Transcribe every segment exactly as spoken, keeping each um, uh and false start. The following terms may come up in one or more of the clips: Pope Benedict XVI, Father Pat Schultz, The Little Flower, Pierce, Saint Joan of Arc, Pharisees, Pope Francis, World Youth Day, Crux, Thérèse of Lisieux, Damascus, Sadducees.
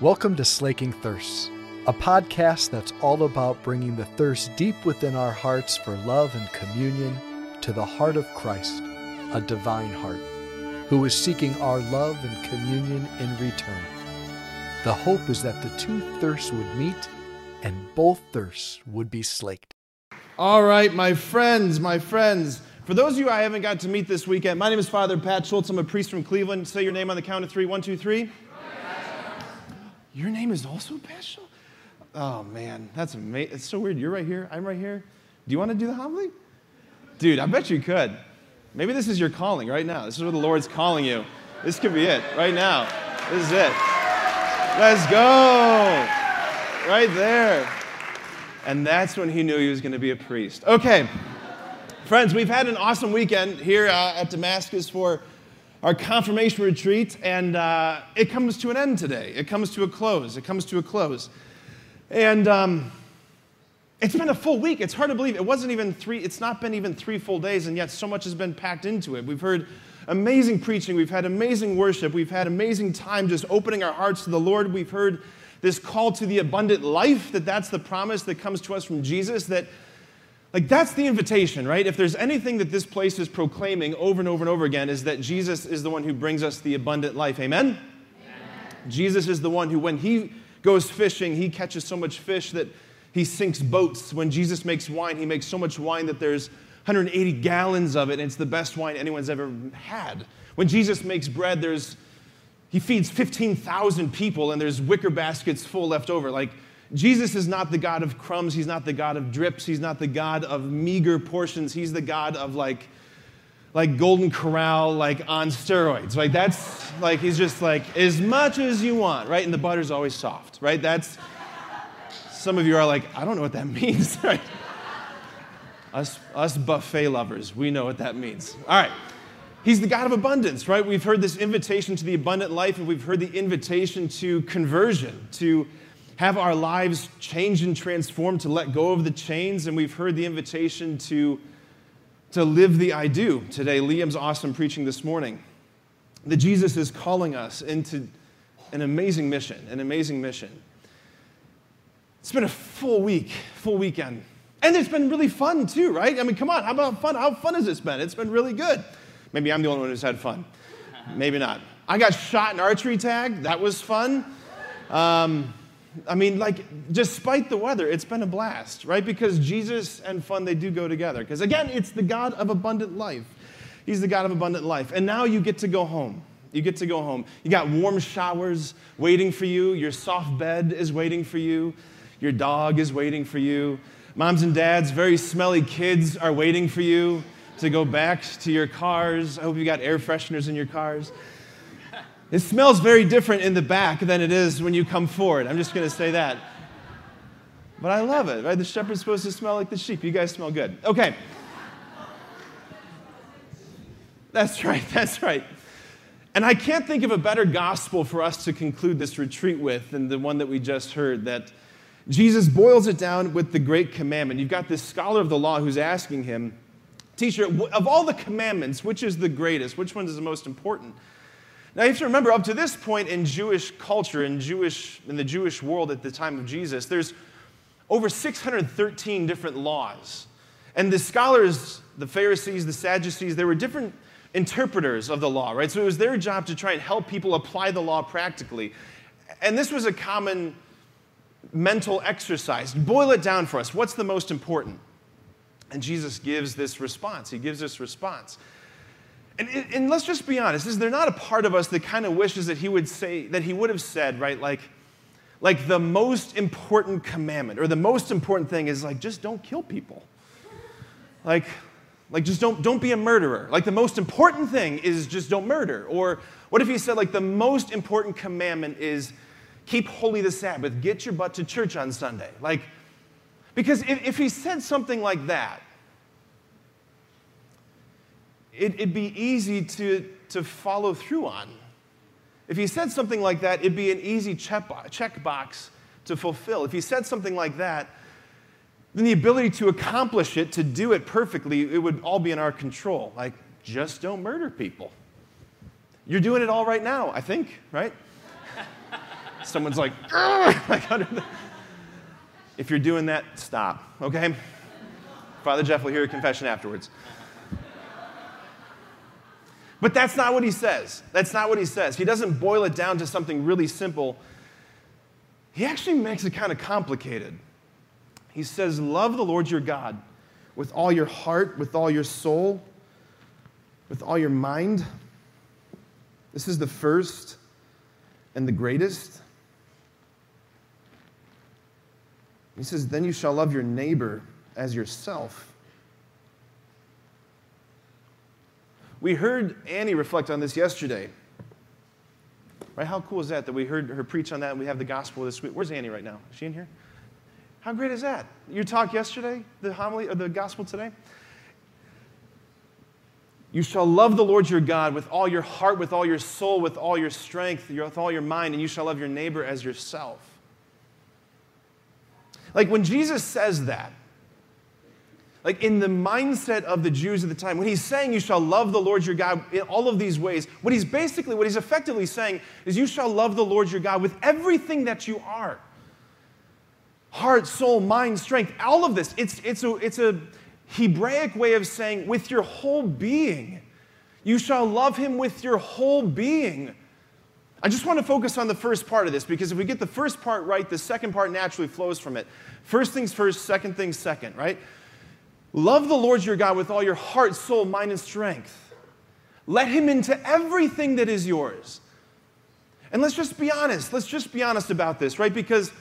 Welcome to Slaking Thirsts, a podcast that's all about bringing the thirst deep within our hearts for love and communion to the heart of Christ, a divine heart, who is seeking our love and communion in return. The hope is that the two thirsts would meet and both thirsts would be slaked. All right, my friends, my friends. For those of you I haven't got to meet this weekend, my name is Father Pat Schultz. I'm a priest from Cleveland. Say your name on the count of three. One, two, three. Your name is also Pat. Oh, man, that's amazing. It's so weird. You're right here. I'm right here. Do you want to do the homily? Dude, I bet you could. Maybe this is your calling right now. This is where the Lord's calling you. This could be it right now. This is it. Let's go. Right there. And that's when he knew he was going to be a priest. Okay. Friends, we've had an awesome weekend here uh, at Damascus for our confirmation retreat, and uh, it comes to an end today. It comes to a close. It comes to a close. And um, it's been a full week. It's hard to believe. It wasn't even three. It's not been even three full days, and yet so much has been packed into it. We've heard amazing preaching. We've had amazing worship. We've had amazing time just opening our hearts to the Lord. We've heard this call to the abundant life, that that's the promise that comes to us from Jesus, that Like, that's the invitation, right? If there's anything that this place is proclaiming over and over and over again, is that Jesus is the one who brings us the abundant life. Amen? Amen? Jesus is the one who, when he goes fishing, he catches so much fish that he sinks boats. When Jesus makes wine, he makes so much wine that there's one hundred eighty gallons of it, and it's the best wine anyone's ever had. When Jesus makes bread, there's he feeds fifteen thousand people, and there's wicker baskets full left over. Like, Jesus is not the God of crumbs. He's not the God of drips. He's not the God of meager portions. He's the God of, like, like Golden Corral, like, on steroids. Like, that's, like, he's just, like, as much as you want, right? And the butter's always soft, right? That's, some of you are like, I don't know what that means, right? Us, us buffet lovers, we know what that means. All right. He's the God of abundance, right? We've heard this invitation to the abundant life, and we've heard the invitation to conversion, to have our lives changed and transformed, to let go of the chains, and we've heard the invitation to, to live the I do. Today, Liam's awesome preaching this morning, that Jesus is calling us into an amazing mission, an amazing mission. It's been a full week, full weekend, and it's been really fun too, right? I mean, come on, how about fun? How fun has this been? It's been really good. Maybe I'm the only one who's had fun. Maybe not. I got shot in archery tag. That was fun. Um... I mean, like, despite the weather, it's been a blast, right? Because Jesus and fun, they do go together. Because, again, it's the God of abundant life. He's the God of abundant life. And now you get to go home. You get to go home. You got warm showers waiting for you. Your soft bed is waiting for you. Your dog is waiting for you. Moms and dads, very smelly kids are waiting for you to go back to your cars. I hope you got air fresheners in your cars. It smells very different in the back than it is when you come forward. I'm just going to say that. But I love it, right? The shepherd's supposed to smell like the sheep. You guys smell good. Okay. That's right. That's right. And I can't think of a better gospel for us to conclude this retreat with than the one that we just heard, that Jesus boils it down with the great commandment. You've got this scholar of the law who's asking him, Teacher, of all the commandments, which is the greatest? Which one is the most important? Now, you have to remember, up to this point in Jewish culture, in Jewish, in the Jewish world at the time of Jesus, there's over six hundred thirteen different laws. And the scholars, the Pharisees, the Sadducees, there were different interpreters of the law, right? So it was their job to try and help people apply the law practically. And this was a common mental exercise. Boil it down for us. What's the most important? And Jesus gives this response. He gives this response. And, and let's just be honest, is there not a part of us that kind of wishes that he would say, that he would have said, right, like, like the most important commandment, or the most important thing is, like, just don't kill people. Like, like just don't, don't be a murderer. Like, the most important thing is just don't murder. Or what if he said, like, the most important commandment is keep holy the Sabbath, get your butt to church on Sunday. Like, because if, if he said something like that, It, it'd be easy to, to follow through on. If he said something like that, it'd be an easy checkbox to fulfill. If he said something like that, then the ability to accomplish it, to do it perfectly, it would all be in our control. Like, just don't murder people. You're doing it all right now, I think, right? someone's like, like under the... If you're doing that, stop, okay? Father Jeff will hear your confession afterwards. But that's not what he says. That's not what he says. He doesn't boil it down to something really simple. He actually makes it kind of complicated. He says, love the Lord your God with all your heart, with all your soul, with all your mind. This is the first and the greatest. He says, then you shall love your neighbor as yourself. We heard Annie reflect on this yesterday. Right? How cool is that that we heard her preach on that and we have the gospel this week? Where's Annie right now? Is she in here? How great is that? Your talk yesterday, the homily, or the gospel today? You shall love the Lord your God with all your heart, with all your soul, with all your strength, with all your mind, and you shall love your neighbor as yourself. Like when Jesus says that, like in the mindset of the Jews at the time, when he's saying you shall love the Lord your God in all of these ways, what he's basically, what he's effectively saying is you shall love the Lord your God with everything that you are. Heart, soul, mind, strength, all of this. It's, it's, a, it's a Hebraic way of saying with your whole being. You shall love him with your whole being. I just want to focus on the first part of this because if we get the first part right, the second part naturally flows from it. First things first, second things second, right? Love the Lord your God with all your heart, soul, mind, and strength. Let him into everything that is yours. And let's just be honest. Let's just be honest about this, right? Because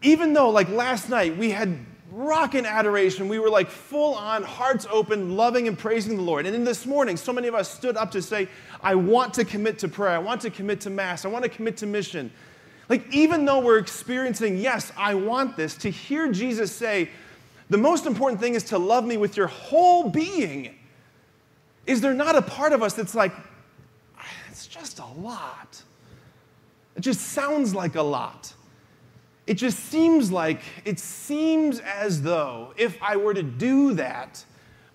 even though, like last night, we had rockin' adoration, we were like full on, hearts open, loving and praising the Lord. And then this morning, so many of us stood up to say, I want to commit to prayer. I want to commit to Mass. I want to commit to mission. Like even though we're experiencing, yes, I want this, to hear Jesus say, the most important thing is to love me with your whole being. Is there not a part of us that's like, it's just a lot. It just sounds like a lot. It just seems like, it seems as though if I were to do that,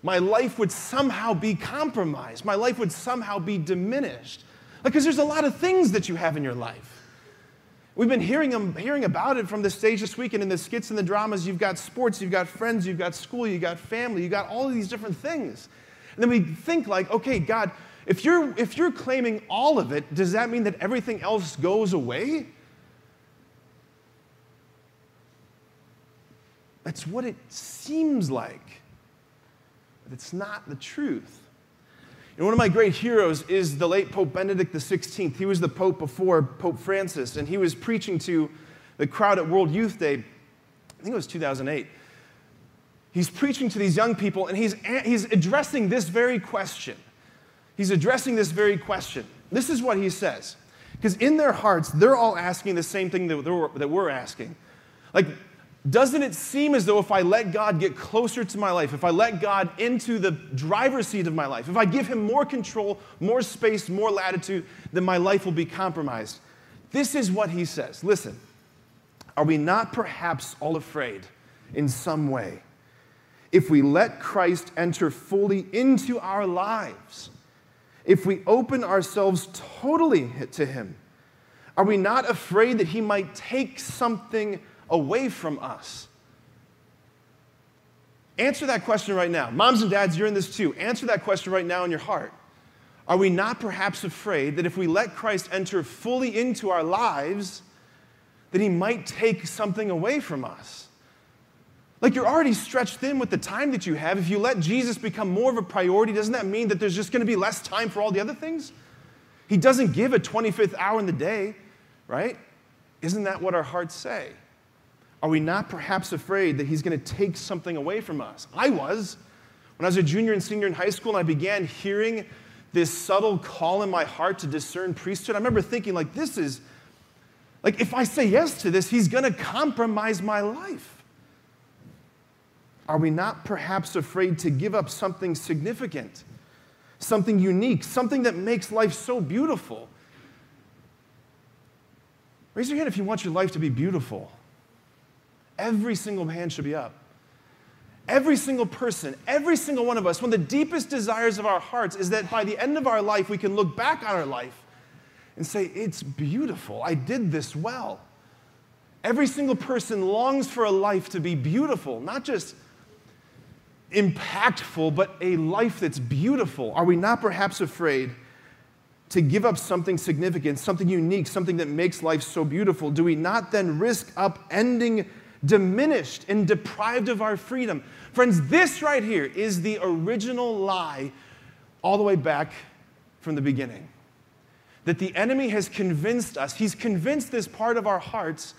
my life would somehow be compromised. My life would somehow be diminished. Because there's a lot of things that you have in your life. We've been hearing, them, hearing about it from the stage this weekend in the skits and the dramas. You've got sports, you've got friends, you've got school, you've got family, you've got all of these different things. And then we think like, okay, God, if you're, if you're claiming all of it, does that mean that everything else goes away? That's what it seems like. But it's not the truth. And one of my great heroes is the late Pope Benedict the sixteenth. He was the Pope before Pope Francis, and he was preaching to the crowd at World Youth Day. I think it was two thousand eight. He's preaching to these young people, and he's, he's addressing this very question. He's addressing this very question. This is what he says. Because in their hearts, they're all asking the same thing that we're, that we're asking. Like, doesn't it seem as though if I let God get closer to my life, if I let God into the driver's seat of my life, if I give him more control, more space, more latitude, then my life will be compromised? This is what he says. Listen, are we not perhaps all afraid in some way if we let Christ enter fully into our lives, if we open ourselves totally to him? Are we not afraid that he might take something away from us? Answer that question right now. Moms and dads, you're in this too. Answer that question right now in your heart. Are we not perhaps afraid that if we let Christ enter fully into our lives, that he might take something away from us? Like you're already stretched thin with the time that you have. If you let Jesus become more of a priority, doesn't that mean that there's just going to be less time for all the other things? He doesn't give a twenty-fifth hour in the day, right? Isn't that what our hearts say? Are we not perhaps afraid that he's going to take something away from us? I was. When I was a junior and senior in high school and I began hearing this subtle call in my heart to discern priesthood, I remember thinking, like, this is, like, if I say yes to this, he's going to compromise my life. Are we not perhaps afraid to give up something significant, something unique, something that makes life so beautiful? Raise your hand if you want your life to be beautiful. Every single hand should be up. Every single person, every single one of us, one of the deepest desires of our hearts is that by the end of our life, we can look back on our life and say, it's beautiful. I did this well. Every single person longs for a life to be beautiful, not just impactful, but a life that's beautiful. Are we not perhaps afraid to give up something significant, something unique, something that makes life so beautiful? Do we not then risk upending, diminished, and deprived of our freedom? Friends, this right here is the original lie all the way back from the beginning, that the enemy has convinced us. He's convinced this part of our hearts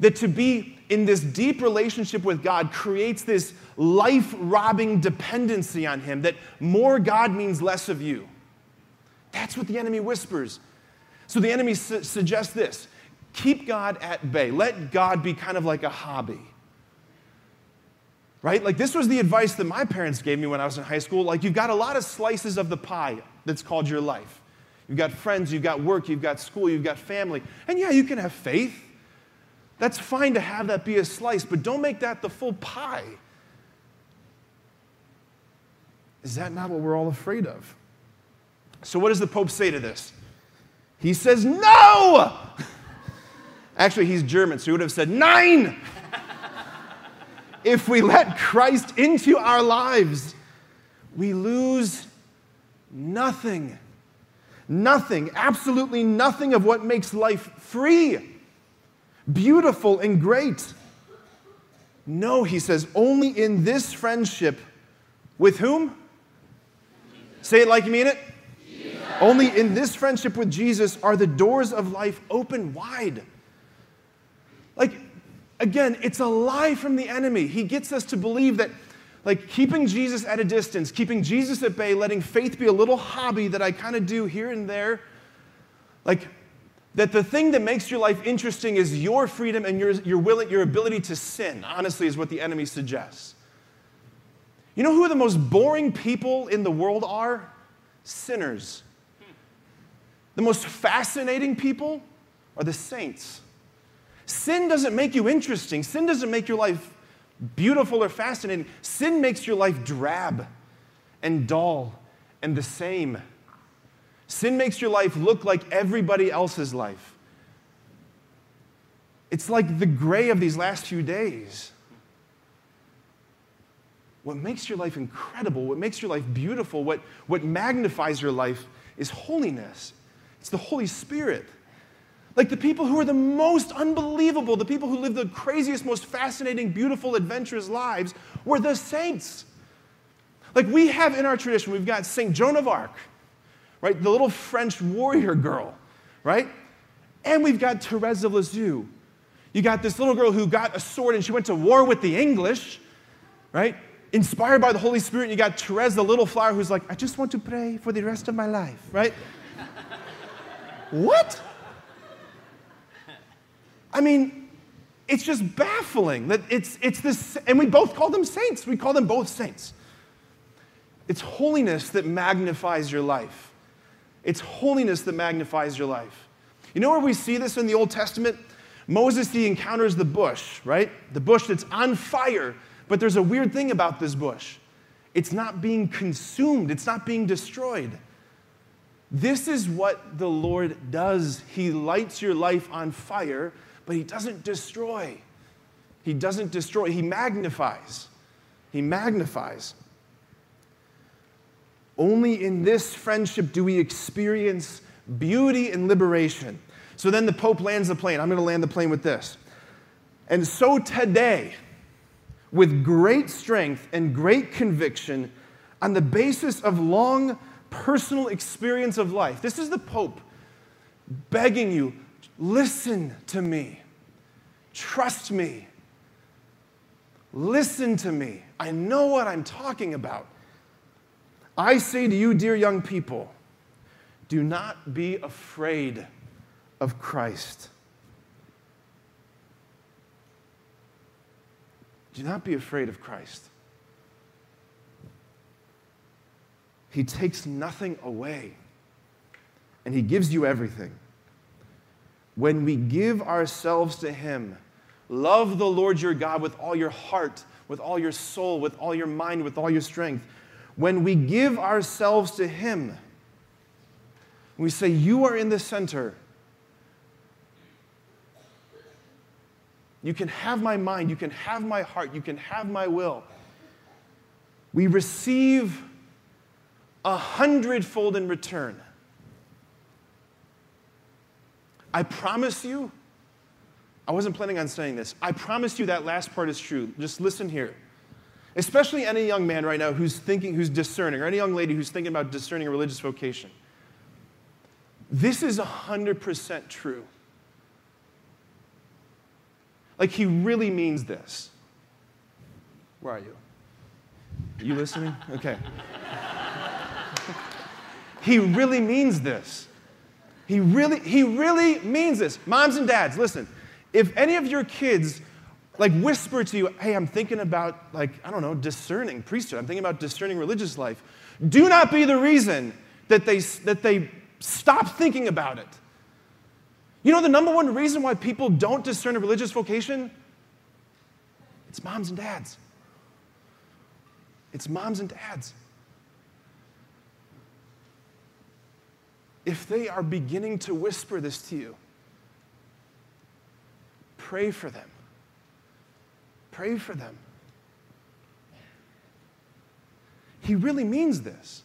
that to be in this deep relationship with God creates this life-robbing dependency on him, that more God means less of you. That's what the enemy whispers. So the enemy su- suggests this: keep God at bay. Let God be kind of like a hobby. Right? Like, this was the advice that my parents gave me when I was in high school. Like, you've got a lot of slices of the pie that's called your life. You've got friends, you've got work, you've got school, you've got family. And yeah, you can have faith. That's fine to have that be a slice, but don't make that the full pie. Is that not what we're all afraid of? So what does the Pope say to this? He says, no! Actually, he's German, so he would have said, nein! If we let Christ into our lives, we lose nothing. Nothing, absolutely nothing of what makes life free, beautiful, and great. No, he says, only in this friendship with whom? Jesus. Say it like you mean it. Jesus. Only in this friendship with Jesus are the doors of life open wide. Like, again, it's a lie from the enemy. He gets us to believe that, like, keeping Jesus at a distance, keeping Jesus at bay, letting faith be a little hobby that I kind of do here and there, like, that the thing that makes your life interesting is your freedom and your, your, will, your ability to sin, honestly, is what the enemy suggests. You know who the most boring people in the world are? Sinners. The most fascinating people are the saints. Sin doesn't make you interesting. Sin doesn't make your life beautiful or fascinating. Sin makes your life drab and dull and the same. Sin makes your life look like everybody else's life. It's like the gray of these last few days. What makes your life incredible, what makes your life beautiful, what, what magnifies your life is holiness. It's the Holy Spirit. Like, the people who are the most unbelievable, the people who live the craziest, most fascinating, beautiful, adventurous lives were the saints. Like, we have in our tradition, we've got Saint Joan of Arc, right? The little French warrior girl, right? And we've got Thérèse of Lisieux. You got this little girl who got a sword and she went to war with the English, right? Inspired by the Holy Spirit. And you got Thérèse, the little flower, who's like, I just want to pray for the rest of my life, right? What? I mean, it's just baffling that it's, it's this, and we both call them saints. We call them both saints. It's holiness that magnifies your life. It's holiness that magnifies your life. You know where we see this in the Old Testament? Moses, he encounters the bush, right? The bush that's on fire, but there's a weird thing about this bush. It's not being consumed. It's not being destroyed. This is what the Lord does. He lights your life on fire, but he doesn't destroy. He doesn't destroy. He magnifies. He magnifies. Only in this friendship do we experience beauty and liberation. So then the Pope lands the plane. I'm going to land the plane with this. And so today, with great strength and great conviction, on the basis of long personal experience of life, this is the Pope begging you, listen to me. Trust me. Listen to me. I know what I'm talking about. I say to you, dear young people, do not be afraid of Christ. Do not be afraid of Christ. He takes nothing away, and he gives you everything. When we give ourselves to him, love the Lord your God with all your heart, with all your soul, with all your mind, with all your strength. When we give ourselves to him, We say, you are in the center. You can have my mind. You can have my heart. You can have my will. We receive a hundredfold in return. I promise you, I wasn't planning on saying this. I promise you that last part is true. Just listen here. Especially any young man right now who's thinking, who's discerning, or any young lady who's thinking about discerning a religious vocation. This is one hundred percent true. Like, he really means this. Where are you? Are you listening? Okay. He really means this. He really, he really means this. Moms and dads, listen. If any of your kids, like, whisper to you, hey, I'm thinking about, like, I don't know, discerning priesthood. I'm thinking about discerning religious life. Do not be the reason that they, that they stop thinking about it. You know the number one reason why people don't discern a religious vocation? It's moms and dads. It's moms and dads. If they are beginning to whisper this to you, pray for them. Pray for them. He really means this.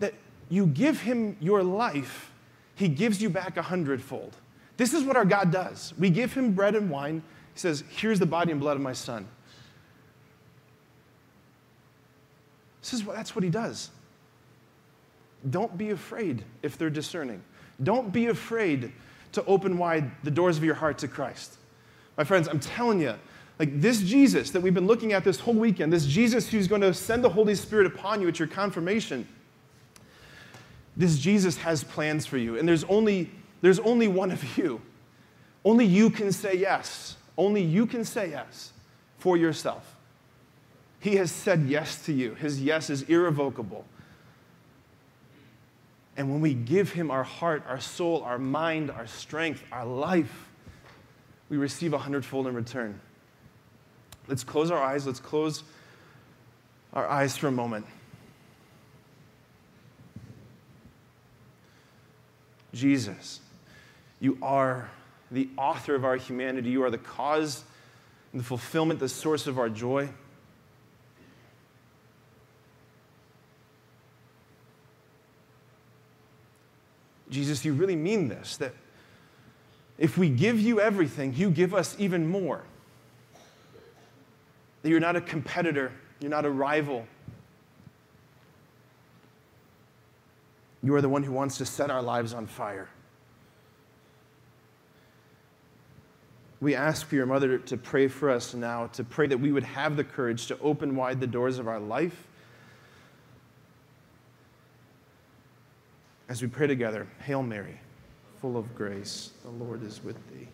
That you give him your life, he gives you back a hundredfold. This is what our God does. We give him bread and wine. He says, here's the body and blood of my son. This is what, that's what he does. Don't be afraid if they're discerning. Don't be afraid to open wide the doors of your heart to Christ. My friends, I'm telling you, like, this Jesus that we've been looking at this whole weekend, this Jesus who's going to send the Holy Spirit upon you at your confirmation, this Jesus has plans for you, and there's only, there's only one of you. Only you can say yes. Only you can say yes for yourself. He has said yes to you. His yes is irrevocable. And when we give him our heart, our soul, our mind, our strength, our life, we receive a hundredfold in return. Let's close our eyes. Let's close our eyes for a moment. Jesus, you are the author of our humanity. You are the cause and the fulfillment, the source of our joy. Jesus, you really mean this, that if we give you everything, you give us even more. That you're not a competitor, you're not a rival. You are the one who wants to set our lives on fire. We ask for your mother to pray for us now, to pray that we would have the courage to open wide the doors of our life. As we pray together, Hail Mary, full of grace, the Lord is with thee.